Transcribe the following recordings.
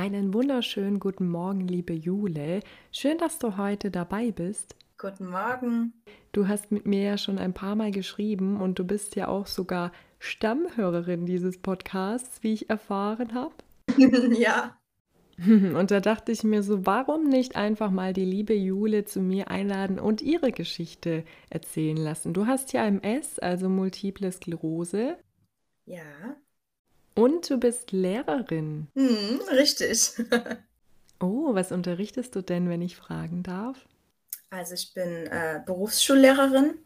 Einen wunderschönen guten Morgen, liebe Jule. Schön, dass du heute dabei bist. Guten Morgen. Du hast mit mir ja schon ein paar Mal geschrieben und du bist ja auch sogar Stammhörerin dieses Podcasts, wie ich erfahren habe. Ja. Und da dachte ich mir so, warum nicht einfach mal die liebe Jule zu mir einladen und ihre Geschichte erzählen lassen. Du hast ja MS, also Multiple Sklerose. Ja. Und du bist Lehrerin. Richtig. Oh, was unterrichtest du denn, wenn ich fragen darf? Also ich bin Berufsschullehrerin.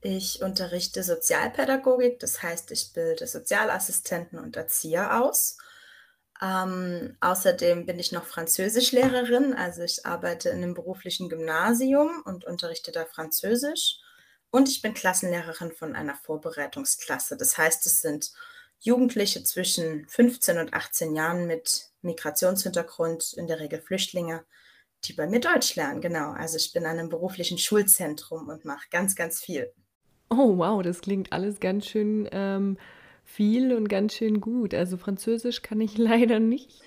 Ich unterrichte Sozialpädagogik, das heißt, ich bilde Sozialassistenten und Erzieher aus. Außerdem bin ich noch Französischlehrerin, also ich arbeite in einem beruflichen Gymnasium und unterrichte da Französisch. Und ich bin Klassenlehrerin von einer Vorbereitungsklasse, das heißt, es sind Jugendliche zwischen 15 und 18 Jahren mit Migrationshintergrund, in der Regel Flüchtlinge, die bei mir Deutsch lernen, genau. Also ich bin an einem beruflichen Schulzentrum und mache ganz, ganz viel. Oh, wow, das klingt alles ganz schön viel und ganz schön gut. Also Französisch kann ich leider nicht.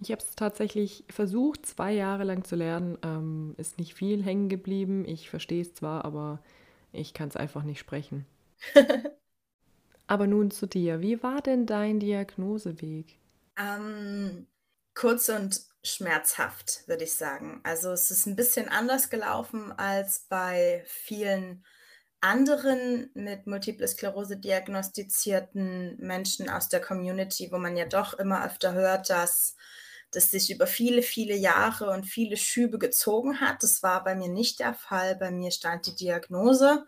Ich habe es tatsächlich versucht, 2 Jahre lang zu lernen. Ist nicht viel hängen geblieben. Ich verstehe es zwar, aber ich kann es einfach nicht sprechen. Aber nun zu dir. Wie war denn dein Diagnoseweg? Kurz und schmerzhaft, würde ich sagen. Also es ist ein bisschen anders gelaufen als bei vielen anderen mit Multiple Sklerose diagnostizierten Menschen aus der Community, wo man ja doch immer öfter hört, dass das sich über viele, viele Jahre und viele Schübe gezogen hat. Das war bei mir nicht der Fall. Bei mir stand die Diagnose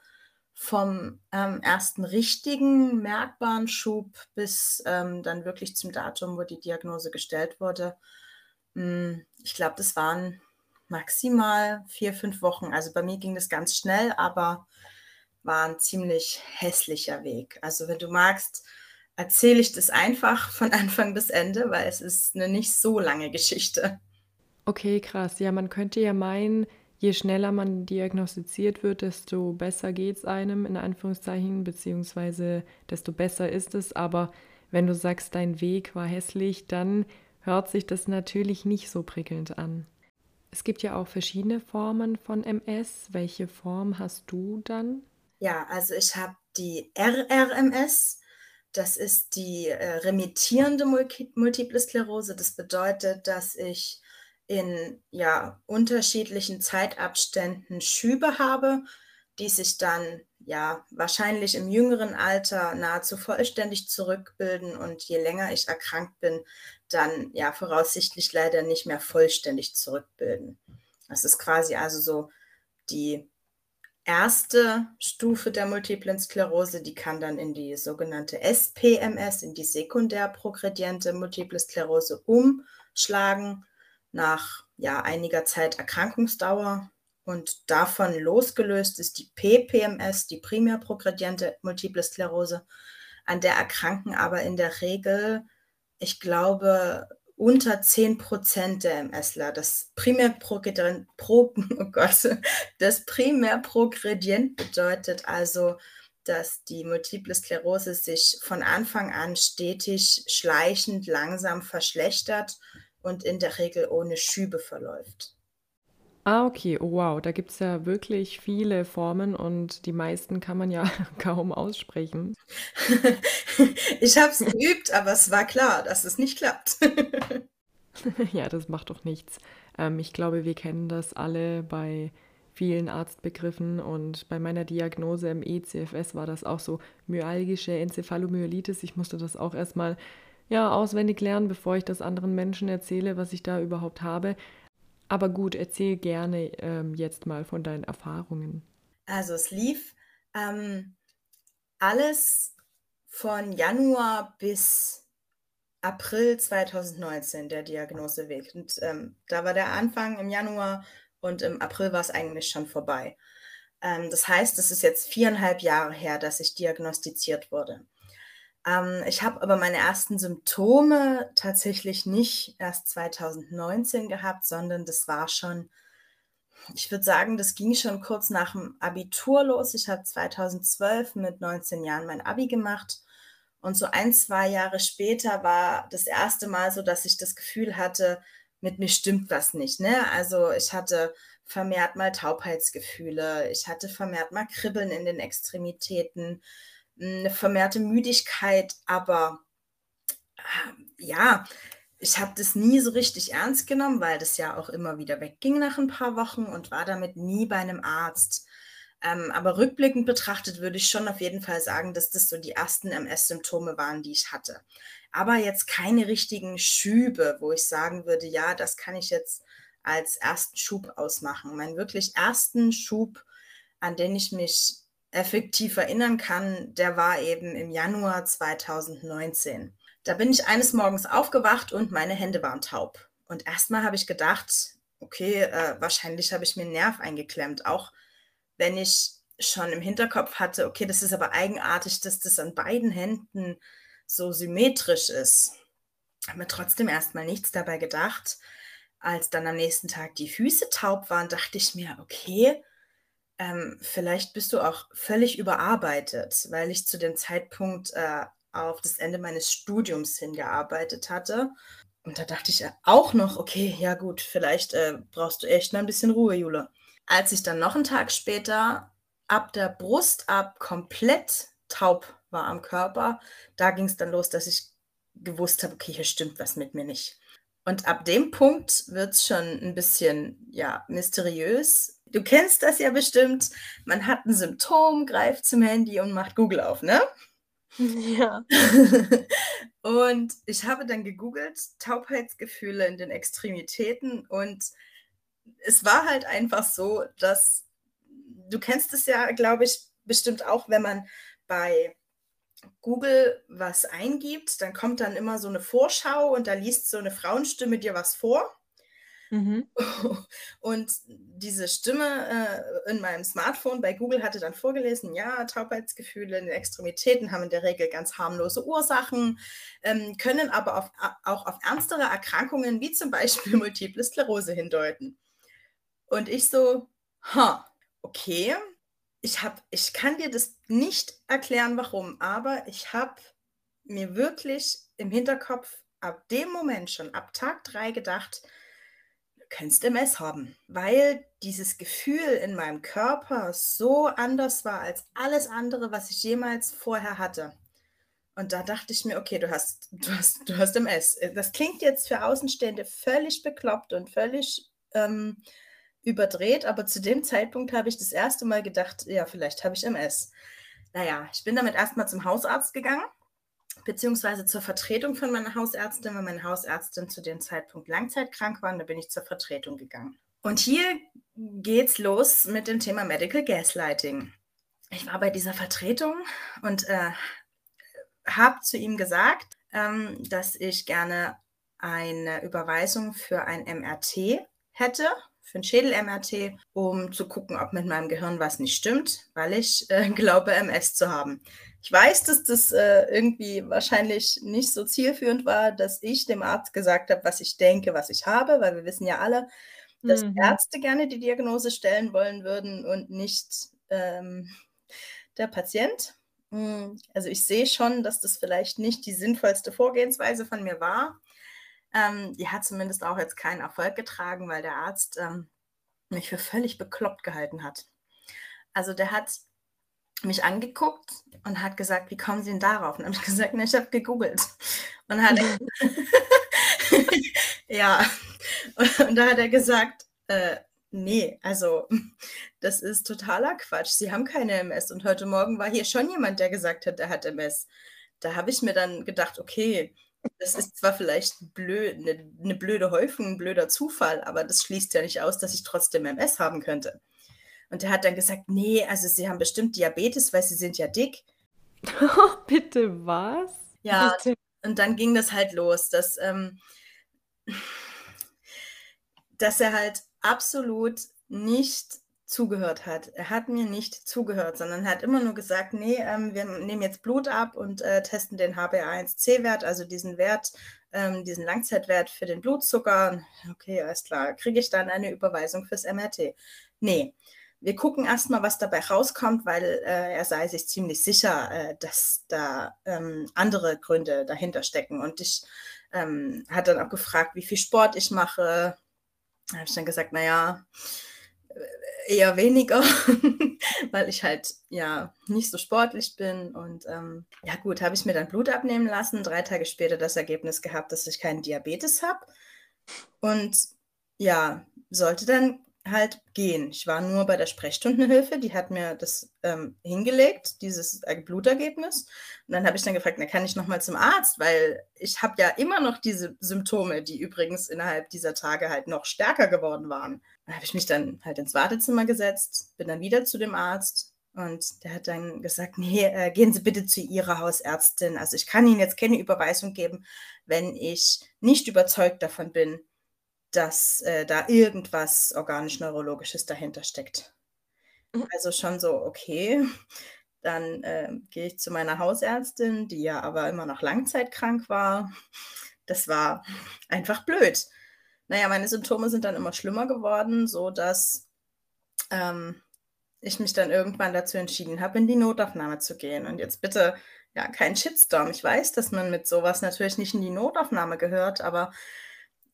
vom ersten richtigen merkbaren Schub bis dann wirklich zum Datum, wo die Diagnose gestellt wurde. Ich glaube, das waren maximal 4, 5 Wochen. Also bei mir ging das ganz schnell, aber war ein ziemlich hässlicher Weg. Also wenn du magst, erzähle ich das einfach von Anfang bis Ende, weil es ist eine nicht so lange Geschichte. Okay, krass. Ja, man könnte ja meinen, je schneller man diagnostiziert wird, desto besser geht es einem, in Anführungszeichen, beziehungsweise desto besser ist es. Aber wenn du sagst, dein Weg war hässlich, dann hört sich das natürlich nicht so prickelnd an. Es gibt ja auch verschiedene Formen von MS. Welche Form hast du dann? Ja, also ich habe die RRMS. Das ist die remittierende Multiple Sklerose. Das bedeutet, dass ich in unterschiedlichen Zeitabständen Schübe habe, die sich dann wahrscheinlich im jüngeren Alter nahezu vollständig zurückbilden und je länger ich erkrankt bin, dann voraussichtlich leider nicht mehr vollständig zurückbilden. Das ist quasi also so die erste Stufe der Multiplen Sklerose, die kann dann in die sogenannte SPMS, in die sekundär progrediente Multiple Sklerose umschlagen, nach einiger Zeit Erkrankungsdauer, und davon losgelöst ist die PPMS, die primär progrediente Multiple Sklerose, an der erkranken aber in der Regel, ich glaube, unter 10% der MSler. Das primär progredient bedeutet also, dass die Multiple Sklerose sich von Anfang an stetig, schleichend, langsam verschlechtert und in der Regel ohne Schübe verläuft. Ah, okay. Oh, wow. Da gibt es ja wirklich viele Formen und die meisten kann man ja kaum aussprechen. Ich habe es geübt, aber es war klar, dass es nicht klappt. Ja, das macht doch nichts. Ich glaube, wir kennen das alle bei vielen Arztbegriffen, und bei meiner Diagnose im ECFS war das auch so: myalgische Enzephalomyelitis. Ich musste das auch erstmal auswendig lernen, bevor ich das anderen Menschen erzähle, was ich da überhaupt habe. Aber gut, erzähl gerne jetzt mal von deinen Erfahrungen. Also es lief alles von Januar bis April 2019, der Diagnoseweg. Und da war der Anfang im Januar und im April war es eigentlich schon vorbei. Das heißt, es ist jetzt 4,5 Jahre her, dass ich diagnostiziert wurde. Ich habe aber meine ersten Symptome tatsächlich nicht erst 2019 gehabt, sondern das war schon, ich würde sagen, das ging schon kurz nach dem Abitur los. Ich habe 2012 mit 19 Jahren mein Abi gemacht Und so 1, 2 Jahre später war das erste Mal so, dass ich das Gefühl hatte, mit mir stimmt was nicht. Ne? Also ich hatte vermehrt mal Taubheitsgefühle, ich hatte vermehrt mal Kribbeln in den Extremitäten, eine vermehrte Müdigkeit, aber ja, ich habe das nie so richtig ernst genommen, weil das ja auch immer wieder wegging nach ein paar Wochen und war damit nie bei einem Arzt. Aber rückblickend betrachtet würde ich schon auf jeden Fall sagen, dass das so die ersten MS-Symptome waren, die ich hatte. Aber jetzt keine richtigen Schübe, wo ich sagen würde, ja, das kann ich jetzt als ersten Schub ausmachen. Mein wirklich ersten Schub, an den ich mich effektiv erinnern kann, der war eben im Januar 2019. Da bin ich eines Morgens aufgewacht und meine Hände waren taub. Und erstmal habe ich gedacht, okay, wahrscheinlich habe ich mir einen Nerv eingeklemmt, auch wenn ich schon im Hinterkopf hatte, okay, das ist aber eigenartig, dass das an beiden Händen so symmetrisch ist. Habe mir trotzdem erstmal nichts dabei gedacht. Als dann am nächsten Tag die Füße taub waren, dachte ich mir, okay, vielleicht bist du auch völlig überarbeitet, weil ich zu dem Zeitpunkt auf das Ende meines Studiums hingearbeitet hatte. Und da dachte ich auch noch, okay, ja gut, vielleicht brauchst du echt noch ein bisschen Ruhe, Jule. Als ich dann noch einen Tag später ab der Brust ab komplett taub war am Körper, da ging es dann los, dass ich gewusst habe, okay, hier stimmt was mit mir nicht. Und ab dem Punkt wird es schon ein bisschen, ja, mysteriös. Du kennst das ja bestimmt. Man hat ein Symptom, greift zum Handy und macht Google auf, ne? Ja. Und ich habe dann gegoogelt, Taubheitsgefühle in den Extremitäten. Und es war halt einfach so, dass, du kennst es ja, glaube ich, bestimmt auch, wenn man bei Google was eingibt, dann kommt dann immer so eine Vorschau und da liest so eine Frauenstimme dir was vor. Mhm. Und diese Stimme in meinem Smartphone bei Google hatte dann vorgelesen, ja, Taubheitsgefühle in den Extremitäten haben in der Regel ganz harmlose Ursachen, können aber auch auf ernstere Erkrankungen wie zum Beispiel Multiple Sklerose hindeuten. Und ich so, okay. Ich kann dir das nicht erklären, warum, aber ich habe mir wirklich im Hinterkopf ab dem Moment schon, ab Tag 3 gedacht, du kannst MS haben, weil dieses Gefühl in meinem Körper so anders war als alles andere, was ich jemals vorher hatte. Und da dachte ich mir, okay, du hast MS. Das klingt jetzt für Außenstehende völlig bekloppt und völlig überdreht, aber zu dem Zeitpunkt habe ich das erste Mal gedacht, ja, vielleicht habe ich MS. Naja, ich bin damit erstmal zum Hausarzt gegangen, beziehungsweise zur Vertretung von meiner Hausärztin, weil meine Hausärztin zu dem Zeitpunkt langzeitkrank war, und da bin ich zur Vertretung gegangen. Und hier geht's los mit dem Thema Medical Gaslighting. Ich war bei dieser Vertretung und habe zu ihm gesagt, dass ich gerne eine Überweisung für ein MRT hätte, für ein Schädel-MRT, um zu gucken, ob mit meinem Gehirn was nicht stimmt, weil ich glaube, MS zu haben. Ich weiß, dass das irgendwie wahrscheinlich nicht so zielführend war, dass ich dem Arzt gesagt habe, was ich denke, was ich habe, weil wir wissen ja alle, dass Ärzte gerne die Diagnose stellen wollen würden und nicht der Patient. Also ich sehe schon, dass das vielleicht nicht die sinnvollste Vorgehensweise von mir war. Die hat zumindest auch jetzt keinen Erfolg getragen, weil der Arzt mich für völlig bekloppt gehalten hat. Also der hat mich angeguckt und hat gesagt, wie kommen Sie denn darauf? Und habe ich gesagt, na, ich habe gegoogelt. Und hat ja, und da hat er gesagt, nee, also das ist totaler Quatsch. Sie haben keine MS. Und heute Morgen war hier schon jemand, der gesagt hat, er hat MS. Da habe ich mir dann gedacht, okay, das ist zwar vielleicht blöd, eine blöde Häufung, ein blöder Zufall, aber das schließt ja nicht aus, dass ich trotzdem MS haben könnte. Und er hat dann gesagt, nee, also Sie haben bestimmt Diabetes, weil Sie sind ja dick. Oh, bitte was? Ja, bitte. Und dann ging das halt los, dass er halt absolut nicht zugehört hat. Er hat mir nicht zugehört, sondern hat immer nur gesagt, nee, wir nehmen jetzt Blut ab und testen den HbA1c-Wert, also diesen Wert, diesen Langzeitwert für den Blutzucker. Okay, alles klar, kriege ich dann eine Überweisung fürs MRT? Nee, Wir gucken erstmal, was dabei rauskommt, weil er sei sich ziemlich sicher, dass da andere Gründe dahinter stecken. Und ich hat dann auch gefragt, wie viel Sport ich mache. Da habe ich dann gesagt, naja, eher weniger, weil ich halt ja nicht so sportlich bin. Und ja gut, habe ich mir dann Blut abnehmen lassen. 3 Tage später das Ergebnis gehabt, dass ich keinen Diabetes habe. Und ja, sollte dann halt gehen. Ich war nur bei der Sprechstundenhilfe, die hat mir das hingelegt, dieses Blutergebnis. Und dann habe ich dann gefragt, na, kann ich nochmal zum Arzt, weil ich habe ja immer noch diese Symptome, die übrigens innerhalb dieser Tage halt noch stärker geworden waren. Da habe ich mich dann halt ins Wartezimmer gesetzt, bin dann wieder zu dem Arzt und der hat dann gesagt, nee, gehen Sie bitte zu Ihrer Hausärztin. Also ich kann Ihnen jetzt keine Überweisung geben, wenn ich nicht überzeugt davon bin, dass da irgendwas organisch-neurologisches dahinter steckt. Also schon so, okay, dann gehe ich zu meiner Hausärztin, die ja aber immer noch langzeitkrank war. Das war einfach blöd. Naja, meine Symptome sind dann immer schlimmer geworden, sodass ich mich dann irgendwann dazu entschieden habe, in die Notaufnahme zu gehen. Und jetzt bitte, ja, kein Shitstorm. Ich weiß, dass man mit sowas natürlich nicht in die Notaufnahme gehört, aber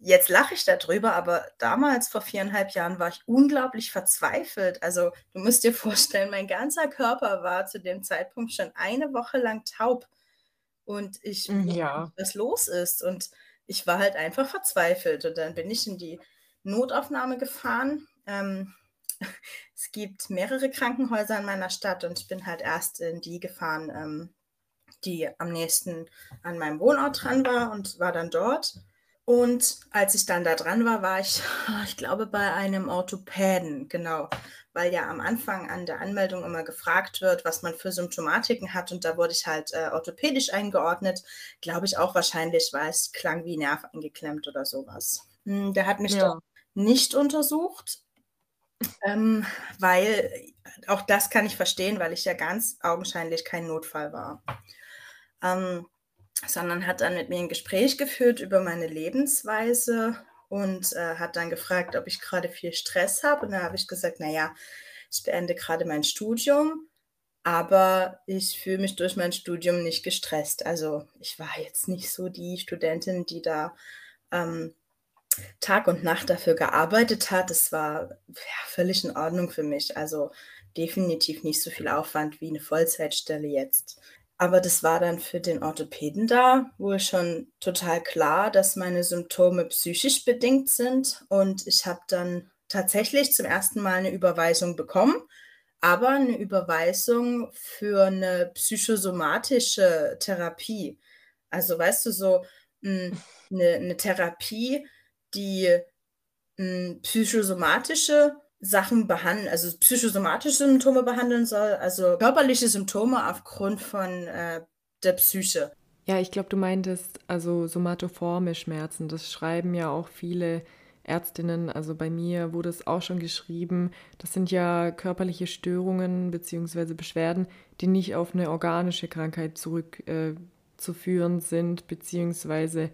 jetzt lache ich darüber, aber damals, vor 4,5 Jahren, war ich unglaublich verzweifelt. Also du musst dir vorstellen, mein ganzer Körper war zu dem Zeitpunkt schon 1 Woche lang taub und ich wusste nicht, was los ist. Und ich war halt einfach verzweifelt und dann bin ich in die Notaufnahme gefahren. Es gibt mehrere Krankenhäuser in meiner Stadt und ich bin halt erst in die gefahren, die am nächsten an meinem Wohnort dran war und war dann dort. Und als ich dann da dran war, war ich glaube, bei einem Orthopäden, genau, weil ja am Anfang an der Anmeldung immer gefragt wird, was man für Symptomatiken hat. Und da wurde ich halt orthopädisch eingeordnet, glaube ich auch wahrscheinlich, weil es klang wie Nerv eingeklemmt oder sowas. Der hat mich doch nicht untersucht, weil auch das kann ich verstehen, weil ich ja ganz augenscheinlich kein Notfall war. Sondern hat dann mit mir ein Gespräch geführt über meine Lebensweise und hat dann gefragt, ob ich gerade viel Stress habe. Und da habe ich gesagt, naja, ich beende gerade mein Studium, aber ich fühle mich durch mein Studium nicht gestresst. Also ich war jetzt nicht so die Studentin, die da Tag und Nacht dafür gearbeitet hat. Das war völlig in Ordnung für mich. Also definitiv nicht so viel Aufwand wie eine Vollzeitstelle jetzt. Aber das war dann für den Orthopäden da wohl schon total klar, dass meine Symptome psychisch bedingt sind. Und ich habe dann tatsächlich zum ersten Mal eine Überweisung bekommen, aber eine Überweisung für eine psychosomatische Therapie. Also weißt du, so eine Therapie, die psychosomatische Sachen behandeln, also psychosomatische Symptome behandeln soll, also körperliche Symptome aufgrund von der Psyche. Ja, ich glaube, du meintest also somatoforme Schmerzen. Das schreiben ja auch viele Ärztinnen. Also bei mir wurde es auch schon geschrieben. Das sind ja körperliche Störungen bzw. Beschwerden, die nicht auf eine organische Krankheit zurückzuführen sind, beziehungsweise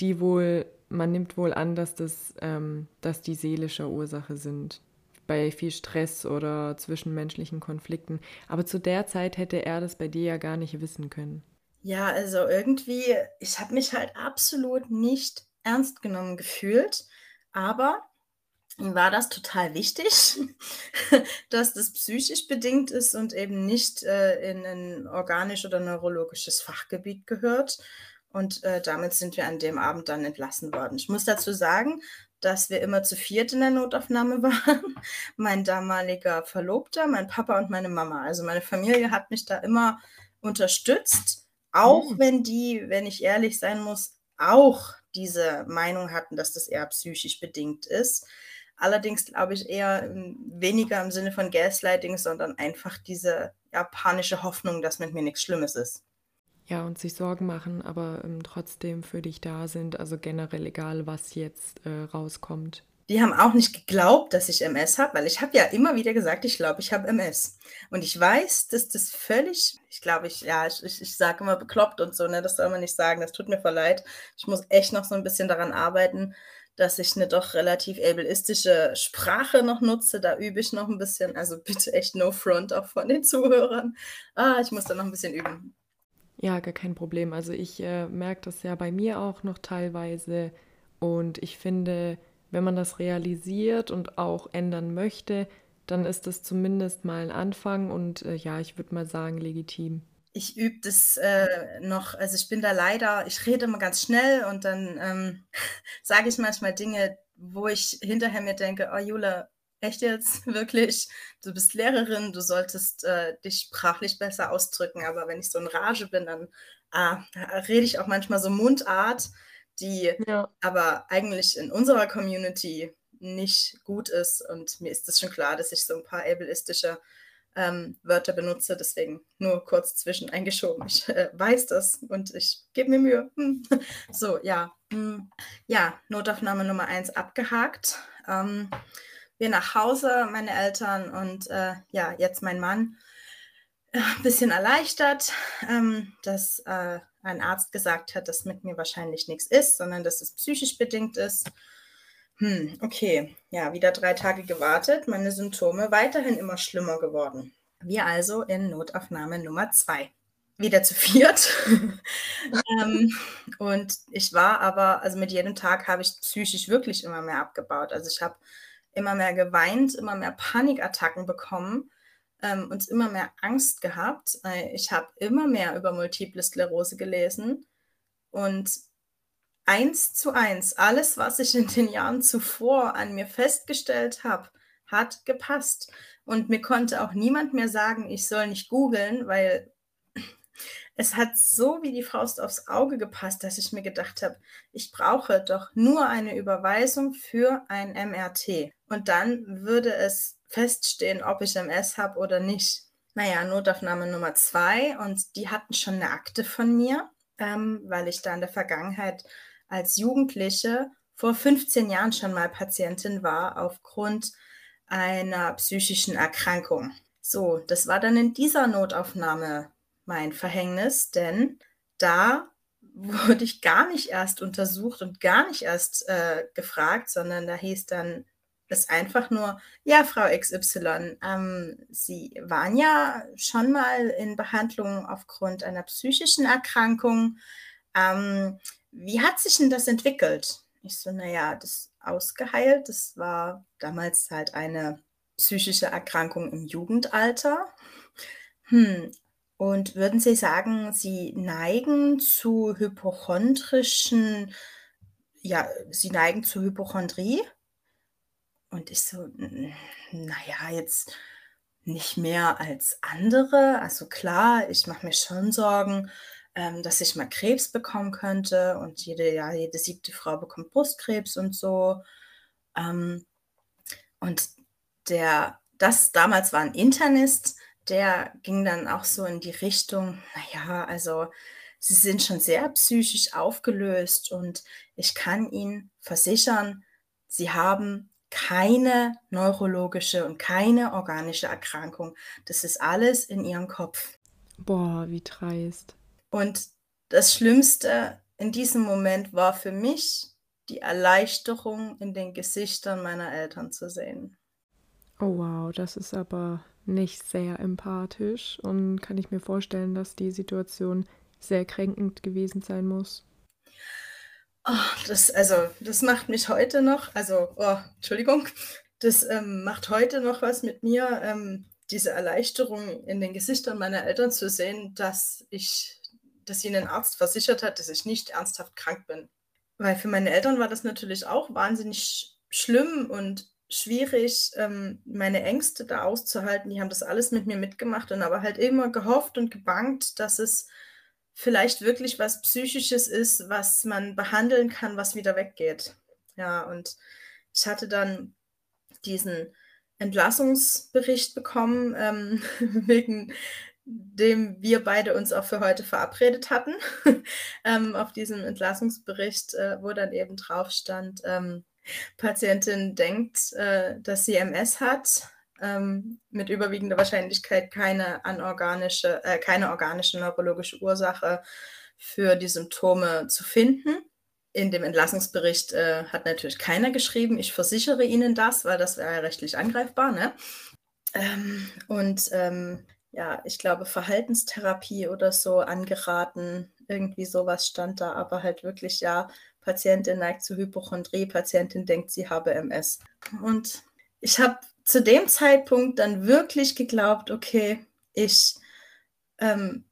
die wohl, man nimmt wohl an, dass die seelischer Ursache sind, bei viel Stress oder zwischenmenschlichen Konflikten. Aber zu der Zeit hätte er das bei dir ja gar nicht wissen können. Ja, also irgendwie, ich habe mich halt absolut nicht ernst genommen gefühlt, aber ihm war das total wichtig, dass das psychisch bedingt ist und eben nicht in ein organisch oder neurologisches Fachgebiet gehört. Und damit sind wir an dem Abend dann entlassen worden. Ich muss dazu sagen, dass wir immer zu viert in der Notaufnahme waren. Mein damaliger Verlobter, mein Papa und meine Mama. Also meine Familie hat mich da immer unterstützt, auch wenn die, wenn ich ehrlich sein muss, auch diese Meinung hatten, dass das eher psychisch bedingt ist. Allerdings glaube ich eher weniger im Sinne von Gaslighting, sondern einfach diese panische Hoffnung, dass mit mir nichts Schlimmes ist. Ja, und sich Sorgen machen, aber trotzdem für dich da sind, also generell egal, was jetzt rauskommt. Die haben auch nicht geglaubt, dass ich MS habe, weil ich habe ja immer wieder gesagt, ich glaube, ich habe MS. Und ich weiß, dass das völlig, ich sage immer bekloppt und so, ne, das soll man nicht sagen, das tut mir voll leid. Ich muss echt noch so ein bisschen daran arbeiten, dass ich eine doch relativ ableistische Sprache noch nutze, da übe ich noch ein bisschen, also bitte echt no front auch von den Zuhörern. Ich muss da noch ein bisschen üben. Ja, gar kein Problem. Also ich merke das ja bei mir auch noch teilweise und ich finde, wenn man das realisiert und auch ändern möchte, dann ist das zumindest mal ein Anfang und ich würde mal sagen, legitim. Ich übe das noch, also ich bin da leider, ich rede immer ganz schnell und dann sage ich manchmal Dinge, wo ich hinterher mir denke, oh Jule, echt jetzt, wirklich, du bist Lehrerin, du solltest dich sprachlich besser ausdrücken, aber wenn ich so in Rage bin, dann rede ich auch manchmal so Mundart, die aber eigentlich in unserer Community nicht gut ist. Und mir ist das schon klar, dass ich so ein paar ableistische Wörter benutze. Deswegen nur kurz zwischen eingeschoben. Ich weiß das und ich gebe mir Mühe. So, ja. Ja, Notaufnahme Nummer 1 abgehakt. Wir nach Hause, meine Eltern und jetzt mein Mann. Ein bisschen erleichtert, dass ein Arzt gesagt hat, dass mit mir wahrscheinlich nichts ist, sondern dass es psychisch bedingt ist. Okay, ja, wieder 3 Tage gewartet, meine Symptome weiterhin immer schlimmer geworden. Wir also in Notaufnahme Nummer 2. Wieder zu 4. Und ich war aber, also mit jedem Tag habe ich psychisch wirklich immer mehr abgebaut. Also ich habe immer mehr geweint, immer mehr Panikattacken bekommen. Und immer mehr Angst gehabt. Ich habe immer mehr über Multiple Sklerose gelesen und 1:1, alles, was ich in den Jahren zuvor an mir festgestellt habe, hat gepasst. Und mir konnte auch niemand mehr sagen, ich soll nicht googeln, weil es hat so wie die Faust aufs Auge gepasst, dass ich mir gedacht habe, ich brauche doch nur eine Überweisung für ein MRT. Und dann würde es feststehen, ob ich MS habe oder nicht. Naja, Notaufnahme Nummer 2 und die hatten schon eine Akte von mir, weil ich da in der Vergangenheit als Jugendliche vor 15 Jahren schon mal Patientin war aufgrund einer psychischen Erkrankung. So, das war dann in dieser Notaufnahme mein Verhängnis, denn da wurde ich gar nicht erst untersucht und gar nicht erst gefragt, sondern da hieß dann, das ist einfach nur, ja, Frau XY, Sie waren ja schon mal in Behandlung aufgrund einer psychischen Erkrankung. Wie hat sich denn das entwickelt? Ich so, naja, das ausgeheilt. Das war damals halt eine psychische Erkrankung im Jugendalter. Und würden Sie sagen, Sie neigen zu Hypochondrie? Und ich so, naja, jetzt nicht mehr als andere. Also klar, ich mache mir schon Sorgen, dass ich mal Krebs bekommen könnte. Und jede 7. Frau bekommt Brustkrebs und so. Und das damals war ein Internist, der ging dann auch so in die Richtung, naja, also sie sind schon sehr psychisch aufgelöst. Und ich kann Ihnen versichern, Sie haben keine neurologische und keine organische Erkrankung. Das ist alles in ihrem Kopf. Boah, wie dreist. Und das Schlimmste in diesem Moment war für mich, die Erleichterung in den Gesichtern meiner Eltern zu sehen. Oh wow, das ist aber nicht sehr empathisch und kann ich mir vorstellen, dass die Situation sehr kränkend gewesen sein muss. Oh, das macht mich heute noch, das macht heute noch was mit mir, diese Erleichterung in den Gesichtern meiner Eltern zu sehen, dass ihnen ein Arzt versichert hat, dass ich nicht ernsthaft krank bin. Weil für meine Eltern war das natürlich auch wahnsinnig schlimm und schwierig, meine Ängste da auszuhalten. Die haben das alles mit mir mitgemacht und aber halt immer gehofft und gebangt, dass es vielleicht wirklich was Psychisches ist, was man behandeln kann, was wieder weggeht. Ja, und ich hatte dann diesen Entlassungsbericht bekommen, wegen dem wir beide uns auch für heute verabredet hatten. Auf diesem Entlassungsbericht, wo dann eben drauf stand, Patientin denkt, dass sie MS hat, mit überwiegender Wahrscheinlichkeit keine organische neurologische Ursache für die Symptome zu finden. In dem Entlassungsbericht hat natürlich keiner geschrieben, ich versichere Ihnen das, weil das wäre ja rechtlich angreifbar, ne? Ja, ich glaube, Verhaltenstherapie oder so angeraten, irgendwie sowas stand da, aber halt wirklich, ja, Patientin neigt zu Hypochondrie, Patientin denkt, sie habe MS. Und ich habe zu dem Zeitpunkt dann wirklich geglaubt, okay, ich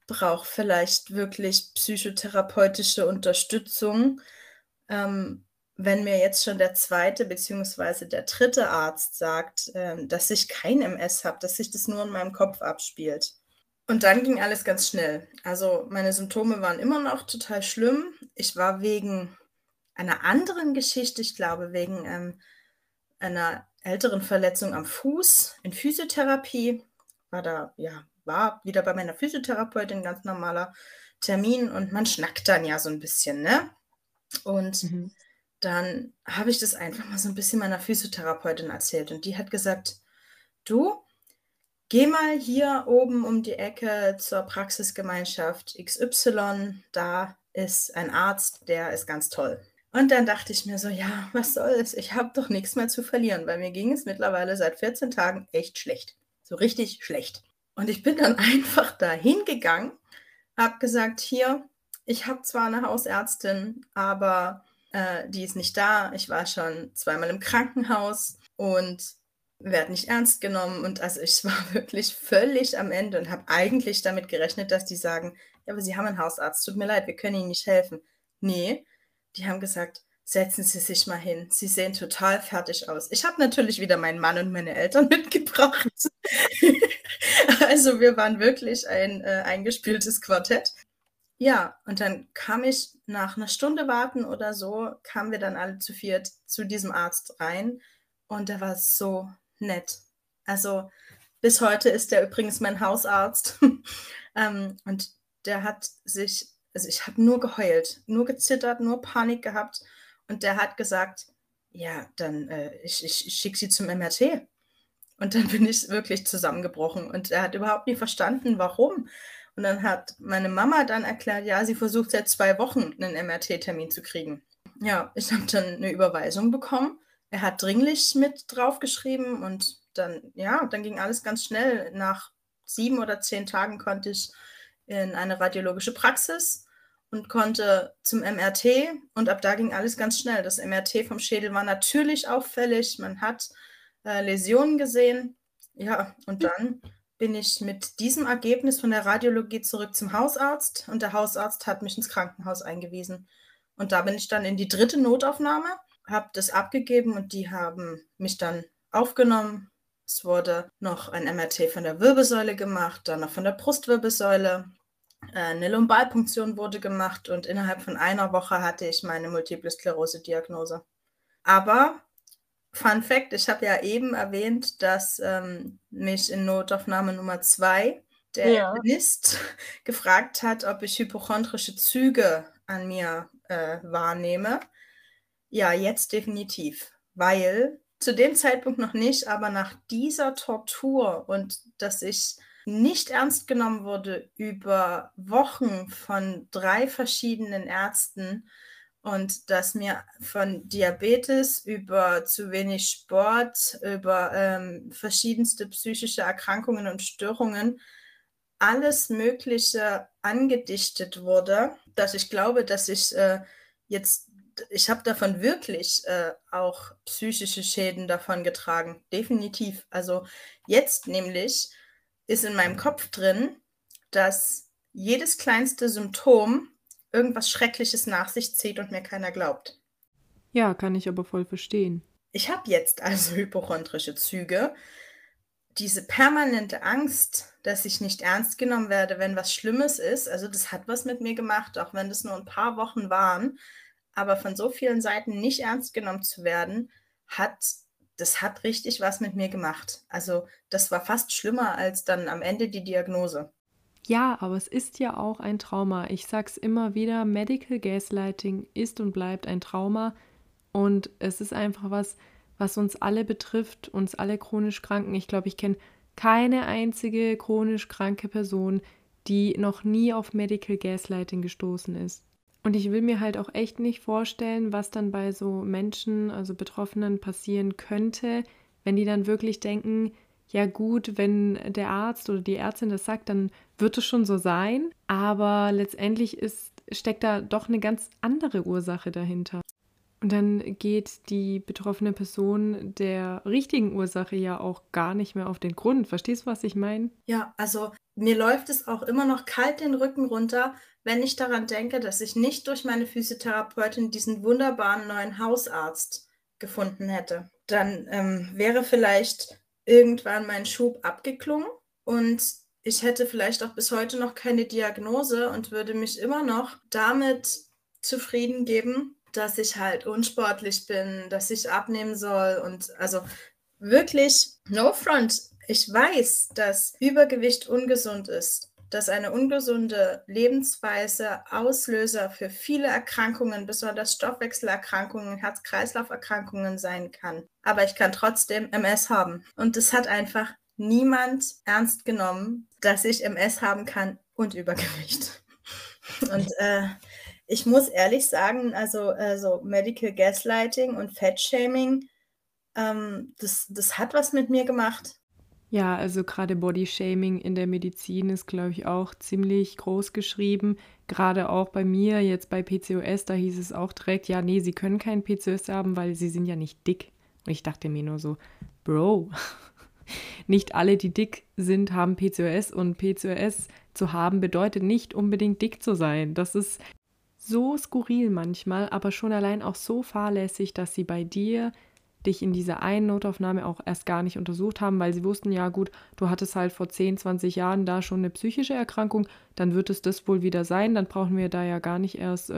brauche vielleicht wirklich psychotherapeutische Unterstützung, wenn mir jetzt schon der zweite bzw. der dritte Arzt sagt, dass ich kein MS habe, dass sich das nur in meinem Kopf abspielt. Und dann ging alles ganz schnell. Also meine Symptome waren immer noch total schlimm. Ich war wegen einer anderen Geschichte, ich glaube wegen einer älteren Verletzung am Fuß in Physiotherapie, war wieder bei meiner Physiotherapeutin, ganz normaler Termin, und man schnackt dann ja so ein bisschen, ne? Und dann habe ich das einfach mal so ein bisschen meiner Physiotherapeutin erzählt und die hat gesagt, du, geh mal hier oben um die Ecke zur Praxisgemeinschaft XY, da ist ein Arzt, der ist ganz toll. Und dann dachte ich mir so, ja, was soll's, ich habe doch nichts mehr zu verlieren, weil mir ging es mittlerweile seit 14 Tagen echt schlecht, so richtig schlecht. Und ich bin dann einfach da hingegangen, habe gesagt, hier, ich habe zwar eine Hausärztin, aber die ist nicht da. Ich war schon zweimal im Krankenhaus und werde nicht ernst genommen. Und also ich war wirklich völlig am Ende und habe eigentlich damit gerechnet, dass die sagen, ja, aber Sie haben einen Hausarzt, tut mir leid, wir können Ihnen nicht helfen. Nee, die haben gesagt, setzen Sie sich mal hin, Sie sehen total fertig aus. Ich habe natürlich wieder meinen Mann und meine Eltern mitgebracht. Also wir waren wirklich ein eingespieltes Quartett. Ja, und dann kam ich nach einer Stunde warten oder so, kamen wir dann alle zu viert zu diesem Arzt rein und der war so nett. Also bis heute ist der übrigens mein Hausarzt. Und der hat sich, also ich habe nur geheult, nur gezittert, nur Panik gehabt und der hat gesagt, ja, dann ich schicke Sie zum MRT. Und dann bin ich wirklich zusammengebrochen und er hat überhaupt nicht verstanden, warum. Und dann hat meine Mama dann erklärt, ja, sie versucht seit 2 Wochen einen MRT-Termin zu kriegen. Ja, ich habe dann eine Überweisung bekommen. Er hat dringlich mit draufgeschrieben und dann, ja, dann ging alles ganz schnell. Nach 7 oder 10 Tagen konnte ich in eine radiologische Praxis und konnte zum MRT und ab da ging alles ganz schnell. Das MRT vom Schädel war natürlich auffällig. Man hat Läsionen gesehen. Ja, und dann bin ich mit diesem Ergebnis von der Radiologie zurück zum Hausarzt und der Hausarzt hat mich ins Krankenhaus eingewiesen. Und da bin ich dann in die 3. Notaufnahme, habe das abgegeben und die haben mich dann aufgenommen. Es wurde noch ein MRT von der Wirbelsäule gemacht, dann noch von der Brustwirbelsäule. Eine Lumbalpunktion wurde gemacht und innerhalb von einer Woche hatte ich meine Multiple Sklerose-Diagnose. Aber Fun Fact, ich habe ja eben erwähnt, dass mich in Notaufnahme Nummer 2 der Internist gefragt hat, ob ich hypochondrische Züge an mir wahrnehme. Ja, jetzt definitiv, weil zu dem Zeitpunkt noch nicht, aber nach dieser Tortur und dass ich nicht ernst genommen wurde über Wochen von 3 verschiedenen Ärzten, und dass mir von Diabetes über zu wenig Sport, über verschiedenste psychische Erkrankungen und Störungen alles Mögliche angedichtet wurde, dass ich glaube, dass ich ich habe davon wirklich auch psychische Schäden davon getragen, definitiv. Also jetzt nämlich ist in meinem Kopf drin, dass jedes kleinste Symptom irgendwas Schreckliches nach sich zieht und mir keiner glaubt. Ja, kann ich aber voll verstehen. Ich habe jetzt also hypochondrische Züge. Diese permanente Angst, dass ich nicht ernst genommen werde, wenn was Schlimmes ist, also das hat was mit mir gemacht, auch wenn das nur ein paar Wochen waren, aber von so vielen Seiten nicht ernst genommen zu werden, das hat richtig was mit mir gemacht. Also das war fast schlimmer als dann am Ende die Diagnose. Ja, aber es ist ja auch ein Trauma. Ich sag's immer wieder, Medical Gaslighting ist und bleibt ein Trauma Und es ist einfach was, was uns alle betrifft, uns alle chronisch Kranken. Ich glaube, ich kenne keine einzige chronisch kranke Person, die noch nie auf Medical Gaslighting gestoßen ist. Und ich will mir halt auch echt nicht vorstellen, was dann bei so Menschen, also Betroffenen, passieren könnte, wenn die dann wirklich denken, ja gut, wenn der Arzt oder die Ärztin das sagt, dann wird es schon so sein. Aber letztendlich steckt da doch eine ganz andere Ursache dahinter. Und dann geht die betroffene Person der richtigen Ursache ja auch gar nicht mehr auf den Grund. Verstehst du, was ich meine? Ja, also mir läuft es auch immer noch kalt den Rücken runter, wenn ich daran denke, dass ich nicht durch meine Physiotherapeutin diesen wunderbaren neuen Hausarzt gefunden hätte. Dann wäre vielleicht irgendwann mein Schub abgeklungen und ich hätte vielleicht auch bis heute noch keine Diagnose und würde mich immer noch damit zufrieden geben, dass ich halt unsportlich bin, dass ich abnehmen soll und also wirklich no front. Ich weiß, dass Übergewicht ungesund ist, dass eine ungesunde Lebensweise Auslöser für viele Erkrankungen, besonders Stoffwechselerkrankungen, Herz-Kreislauf-Erkrankungen sein kann. Aber ich kann trotzdem MS haben. Und es hat einfach niemand ernst genommen, dass ich MS haben kann und Übergewicht. Und ich muss ehrlich sagen, also Medical Gaslighting und Fettshaming, das hat was mit mir gemacht. Ja, also gerade Bodyshaming in der Medizin ist, glaube ich, auch ziemlich groß geschrieben. Gerade auch bei mir, jetzt bei PCOS, da hieß es auch direkt, ja, nee, sie können keinen PCOS haben, weil sie sind ja nicht dick. Und ich dachte mir nur so, Bro, nicht alle, die dick sind, haben PCOS. Und PCOS zu haben bedeutet nicht unbedingt dick zu sein. Das ist so skurril manchmal, aber schon allein auch so fahrlässig, dass sie bei dir dich in dieser einen Notaufnahme auch erst gar nicht untersucht haben, weil sie wussten, ja gut, du hattest halt vor 10, 20 Jahren da schon eine psychische Erkrankung, dann wird es das wohl wieder sein, dann brauchen wir da ja gar nicht erst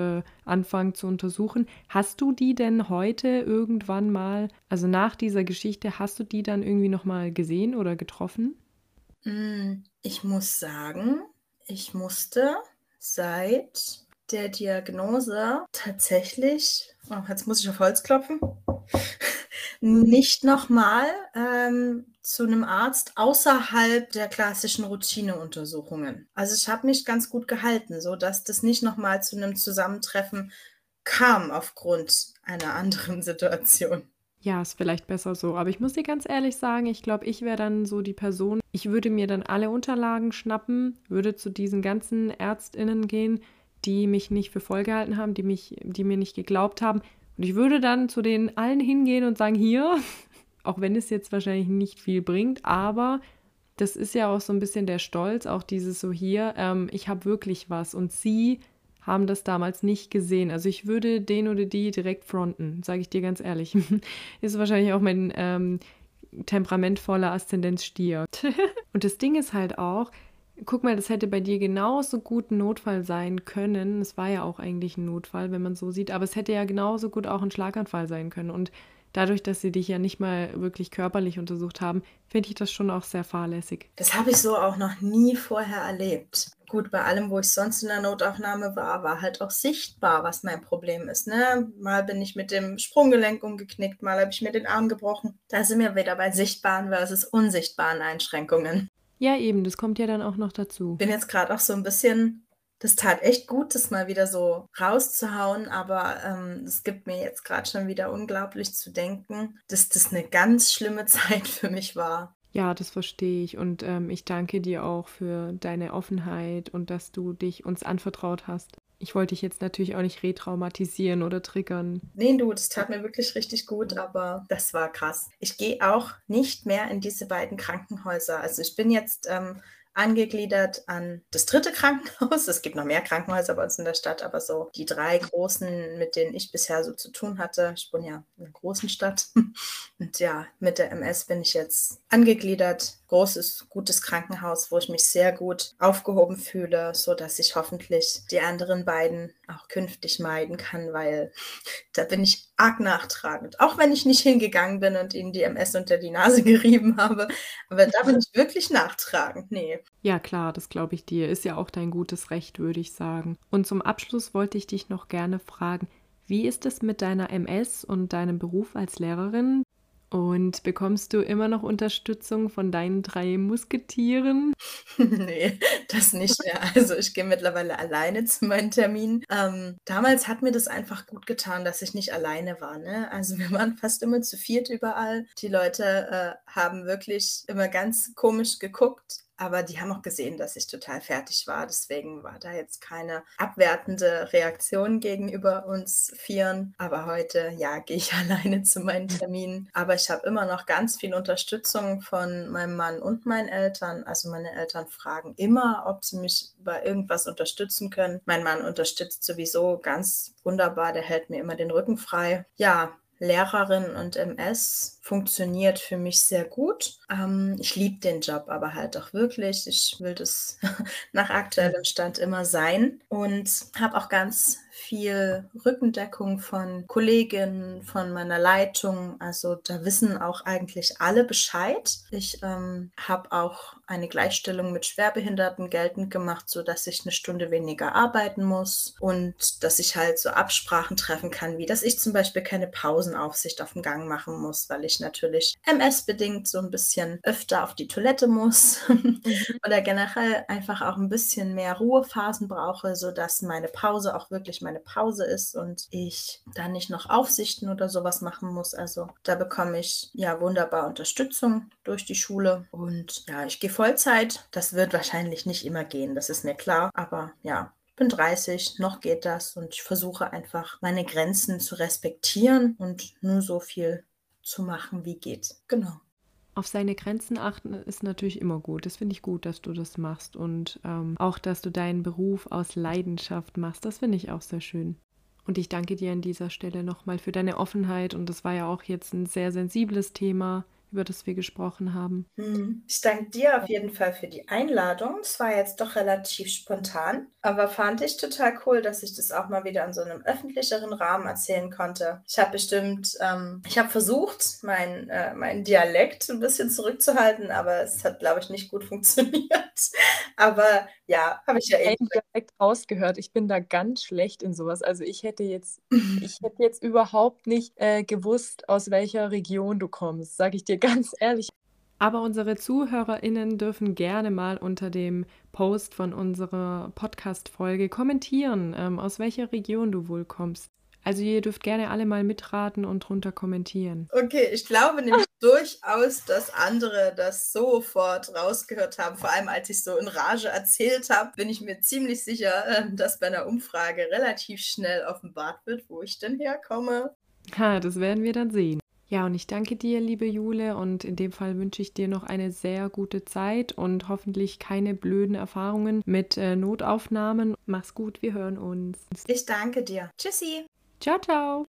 anfangen zu untersuchen. Hast du die denn heute irgendwann mal, also nach dieser Geschichte, hast du die dann irgendwie nochmal gesehen oder getroffen? Ich muss sagen, ich musste seit der Diagnose tatsächlich, oh, jetzt muss ich auf Holz klopfen, nicht nochmal zu einem Arzt außerhalb der klassischen Routineuntersuchungen. Also ich habe mich ganz gut gehalten, sodass das nicht nochmal zu einem Zusammentreffen kam aufgrund einer anderen Situation. Ja, ist vielleicht besser so. Aber ich muss dir ganz ehrlich sagen, ich glaube, ich wäre dann so die Person, ich würde mir dann alle Unterlagen schnappen, würde zu diesen ganzen ÄrztInnen gehen, die mich nicht für voll gehalten haben, die mir nicht geglaubt haben. Und ich würde dann zu den allen hingehen und sagen, hier, auch wenn es jetzt wahrscheinlich nicht viel bringt, aber das ist ja auch so ein bisschen der Stolz, auch dieses so hier, ich habe wirklich was und sie haben das damals nicht gesehen. Also ich würde den oder die direkt fronten, sage ich dir ganz ehrlich. Ist wahrscheinlich auch mein temperamentvoller Aszendenzstier. Und das Ding ist halt auch, guck mal, das hätte bei dir genauso gut ein Notfall sein können. Es war ja auch eigentlich ein Notfall, wenn man so sieht. Aber es hätte ja genauso gut auch ein Schlaganfall sein können. Und dadurch, dass sie dich ja nicht mal wirklich körperlich untersucht haben, finde ich das schon auch sehr fahrlässig. Das habe ich so auch noch nie vorher erlebt. Gut, bei allem, wo ich sonst in der Notaufnahme war, war halt auch sichtbar, was mein Problem ist. Ne? Mal bin ich mit dem Sprunggelenk umgeknickt, mal habe ich mir den Arm gebrochen. Da sind wir wieder bei sichtbaren versus unsichtbaren Einschränkungen. Ja, eben, das kommt ja dann auch noch dazu. Ich bin jetzt gerade auch so ein bisschen, das tat echt gut, das mal wieder so rauszuhauen, aber es gibt mir jetzt gerade schon wieder unglaublich zu denken, dass das eine ganz schlimme Zeit für mich war. Ja, das verstehe ich und ich danke dir auch für deine Offenheit und dass du dich uns anvertraut hast. Ich wollte dich jetzt natürlich auch nicht retraumatisieren oder triggern. Nee, du, das tat mir wirklich richtig gut, aber das war krass. Ich gehe auch nicht mehr in diese beiden Krankenhäuser. Also ich bin jetzt angegliedert an das dritte Krankenhaus. Es gibt noch mehr Krankenhäuser bei uns in der Stadt, aber so die drei großen, mit denen ich bisher so zu tun hatte. Ich wohne ja in einer großen Stadt. Und ja, mit der MS bin ich jetzt angegliedert. Großes, gutes Krankenhaus, wo ich mich sehr gut aufgehoben fühle, sodass ich hoffentlich die anderen beiden auch künftig meiden kann, weil da bin ich arg nachtragend. Auch wenn ich nicht hingegangen bin und ihnen die MS unter die Nase gerieben habe, aber da bin ich wirklich nachtragend, nee. Ja klar, das glaube ich dir. Ist ja auch dein gutes Recht, würde ich sagen. Und zum Abschluss wollte ich dich noch gerne fragen, Wie ist es mit deiner MS und deinem Beruf als Lehrerin? Und bekommst du immer noch Unterstützung von deinen 3 Musketieren? Nee, das nicht mehr. Also ich gehe mittlerweile alleine zu meinen Terminen. Damals hat mir das einfach gut getan, dass ich nicht alleine war. Ne? Also wir waren fast immer zu viert überall. Die Leute haben wirklich immer ganz komisch geguckt. Aber die haben auch gesehen, dass ich total fertig war. Deswegen war da jetzt keine abwertende Reaktion gegenüber uns Vieren. Aber heute, ja, gehe ich alleine zu meinen Terminen. Aber ich habe immer noch ganz viel Unterstützung von meinem Mann und meinen Eltern. Also meine Eltern fragen immer, ob sie mich bei irgendwas unterstützen können. Mein Mann unterstützt sowieso ganz wunderbar. Der hält mir immer den Rücken frei. Ja, Lehrerin und MS funktioniert für mich sehr gut. Ich liebe den Job aber halt auch wirklich. Ich will das nach aktuellem Stand immer sein und habe auch ganz viel Rückendeckung von Kolleginnen, von meiner Leitung. Also da wissen auch eigentlich alle Bescheid. Ich habe auch eine Gleichstellung mit Schwerbehinderten geltend gemacht, sodass ich eine Stunde weniger arbeiten muss und dass ich halt so Absprachen treffen kann, wie dass ich zum Beispiel keine Pausenaufsicht auf dem Gang machen muss, weil ich natürlich MS-bedingt so ein bisschen öfter auf die Toilette muss oder generell einfach auch ein bisschen mehr Ruhephasen brauche, sodass meine Pause auch wirklich meine Pause ist und ich da nicht noch Aufsichten oder sowas machen muss. Also da bekomme ich ja wunderbar Unterstützung durch die Schule und ja, ich gehe Vollzeit. Das wird wahrscheinlich nicht immer gehen, das ist mir klar, aber ja, ich bin 30, noch geht das und ich versuche einfach meine Grenzen zu respektieren und nur so viel zu machen, wie geht. Genau. Auf seine Grenzen achten ist natürlich immer gut. Das finde ich gut, dass du das machst und auch, dass du deinen Beruf aus Leidenschaft machst. Das finde ich auch sehr schön. Und ich danke dir an dieser Stelle nochmal für deine Offenheit und das war ja auch jetzt ein sehr sensibles Thema, über das wir gesprochen haben. Ich danke dir auf jeden Fall für die Einladung. Es war jetzt doch relativ spontan, aber fand ich total cool, dass ich das auch mal wieder in so einem öffentlicheren Rahmen erzählen konnte. Ich habe versucht, meinen Dialekt ein bisschen zurückzuhalten, aber es hat, glaube ich, nicht gut funktioniert. Aber ja, habe ich ja eben Dialekt rausgehört. Ich bin da ganz schlecht in sowas. Also ich hätte jetzt überhaupt nicht gewusst, aus welcher Region du kommst, sage ich dir ganz ehrlich. Aber unsere ZuhörerInnen dürfen gerne mal unter dem Post von unserer Podcast-Folge kommentieren, aus welcher Region du wohl kommst. Also ihr dürft gerne alle mal mitraten und drunter kommentieren. Okay, ich glaube nämlich durchaus, dass andere das sofort rausgehört haben. Vor allem, als ich so in Rage erzählt habe, bin ich mir ziemlich sicher, dass bei einer Umfrage relativ schnell offenbart wird, wo ich denn herkomme. Ha, das werden wir dann sehen. Ja, und ich danke dir, liebe Jule, und in dem Fall wünsche ich dir noch eine sehr gute Zeit und hoffentlich keine blöden Erfahrungen mit Notaufnahmen. Mach's gut, wir hören uns. Ich danke dir. Tschüssi. Ciao, ciao.